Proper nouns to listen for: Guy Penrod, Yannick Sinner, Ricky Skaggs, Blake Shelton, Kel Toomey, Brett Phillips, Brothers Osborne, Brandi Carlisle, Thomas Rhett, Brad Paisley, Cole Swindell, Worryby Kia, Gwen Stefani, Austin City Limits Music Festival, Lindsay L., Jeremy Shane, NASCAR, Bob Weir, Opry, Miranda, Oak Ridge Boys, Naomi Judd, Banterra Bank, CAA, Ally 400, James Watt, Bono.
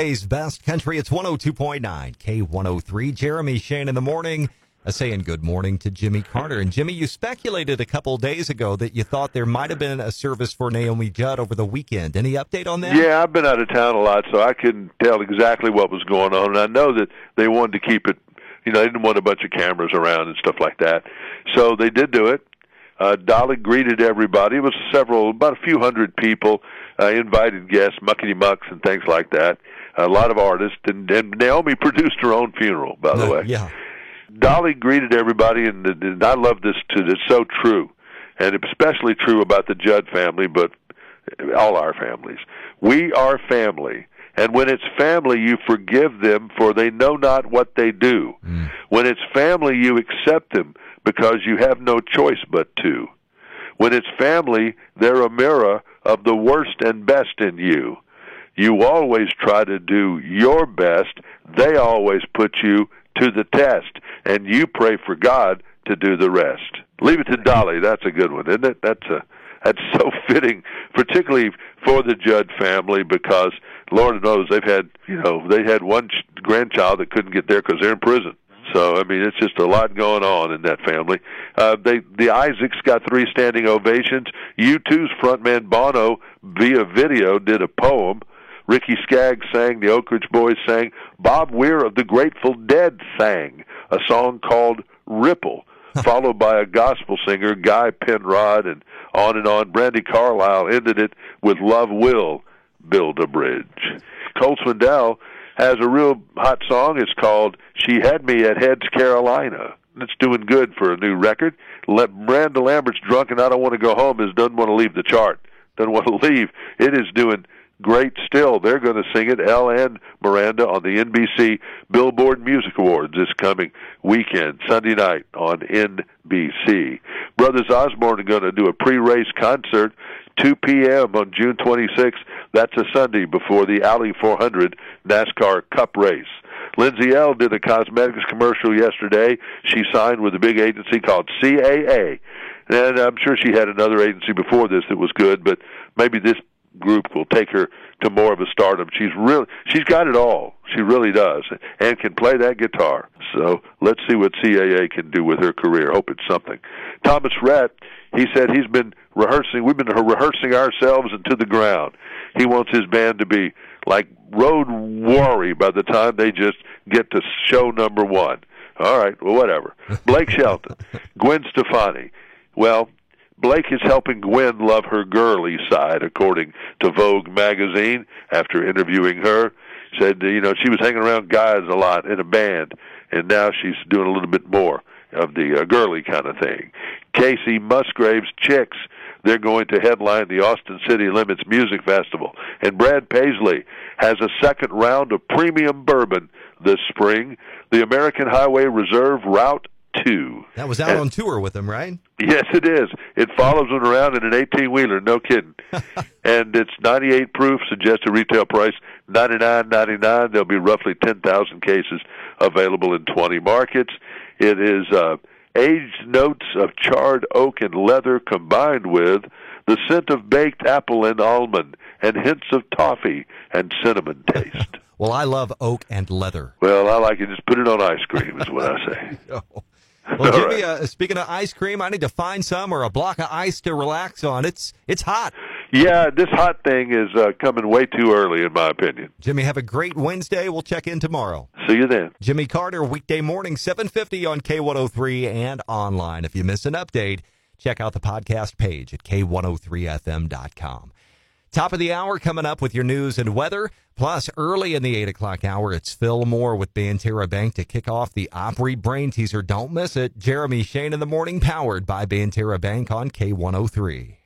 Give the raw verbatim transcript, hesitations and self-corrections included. Today's best country, it's one oh two point nine, K one oh three, Jeremy Shane in the morning. I'm saying good morning to Jimmy Carter. And Jimmy, you speculated a couple days ago that you thought there might have been a service for Naomi Judd over the weekend. Any update on that? Yeah, I've been out of town a lot, so I couldn't tell exactly what was going on. And I know that they wanted to keep it, you know, they didn't want a bunch of cameras around and stuff like that. So they did do it. Uh, Dolly greeted everybody. It was several, about a few hundred people, uh, invited guests, muckety-mucks and things like that. A lot of artists, and, and Naomi produced her own funeral, by the uh, way. Yeah. Dolly greeted everybody, and, and I love this, too. It's so true, and especially true about the Judd family, but all our families. We are family, and when it's family, you forgive them, for they know not what they do. Mm. When it's family, you accept them, because you have no choice but to. When it's family, they're a mirror of the worst and best in you. You always try to do your best. They always put you to the test, and you pray for God to do the rest. Leave it to Dolly. That's a good one, isn't it? That's a that's so fitting, particularly for the Judd family, because Lord knows they've had you know they had one grandchild that couldn't get there because they're in prison. So I mean, it's just a lot going on in that family. Uh, they the Isaacs got three standing ovations. U two's frontman Bono via video did a poem. Ricky Skaggs sang, the Oak Ridge Boys sang, Bob Weir of the Grateful Dead sang a song called Ripple, followed by a gospel singer, Guy Penrod, and on and on. Brandi Carlisle ended it with Love Will Build a Bridge. Cole Swindell has a real hot song. It's called She Had Me at Heads, Carolina. It's doing good for a new record. Miranda Lambert's Drunk and I Don't Want to Go Home is doesn't want to leave the chart. Doesn't want to leave. It is doing great still. They're going to sing it, Elle and Miranda, on the N B C Billboard Music Awards this coming weekend, Sunday night on N B C. Brothers Osborne are going to do a pre-race concert, two p.m. on June twenty-sixth. That's a Sunday before the Ally four hundred NASCAR Cup race. Lindsay L. did a cosmetics commercial yesterday. She signed with a big agency called C A A. And I'm sure she had another agency before this that was good, but maybe this group will take her to more of a stardom. She's really, she's got it all. She really does, and can play that guitar. So let's see what C A A can do with her career. Hope it's something. Thomas Rhett, he said he's been rehearsing. We've been rehearsing ourselves into the ground. He wants his band to be like Road Warrior by the time they just get to show number one. All right, well, whatever. Blake Shelton, Gwen Stefani. Well, Blake is helping Gwen love her girly side, according to Vogue magazine, after interviewing her. Said, you know, she was hanging around guys a lot in a band, and now she's doing a little bit more of the uh, girly kind of thing. Kacey Musgraves, Chicks, they're going to headline the Austin City Limits Music Festival. And Brad Paisley has a second round of premium bourbon this spring, the American Highway Reserve Route Two. That was out and, on tour with him, right? Yes, it is. It follows him around in an eighteen-wheeler, no kidding. And it's ninety-eight proof, suggested retail price ninety-nine ninety-nine. There'll be roughly ten thousand cases available in twenty markets. It is uh, aged notes of charred oak and leather combined with the scent of baked apple and almond and hints of toffee and cinnamon taste. Well, I love oak and leather. Well, I like it. Just put it on ice cream is what I say. No. Well, Jimmy, right. uh, speaking of ice cream, I need to find some or a block of ice to relax on. It's it's hot. Yeah, this hot thing is uh, coming way too early, in my opinion. Jimmy, have a great Wednesday. We'll check in tomorrow. See you then. Jimmy Carter, weekday morning, seven fifty on K one oh three and online. If you miss an update, check out the podcast page at K one oh three F M dot com. Top of the hour coming up with your news and weather. Plus, early in the eight o'clock hour, it's Phil Moore with Banterra Bank to kick off the Opry Brain Teaser. Don't miss it. Jeremy Shane in the morning, powered by Banterra Bank on K one oh three.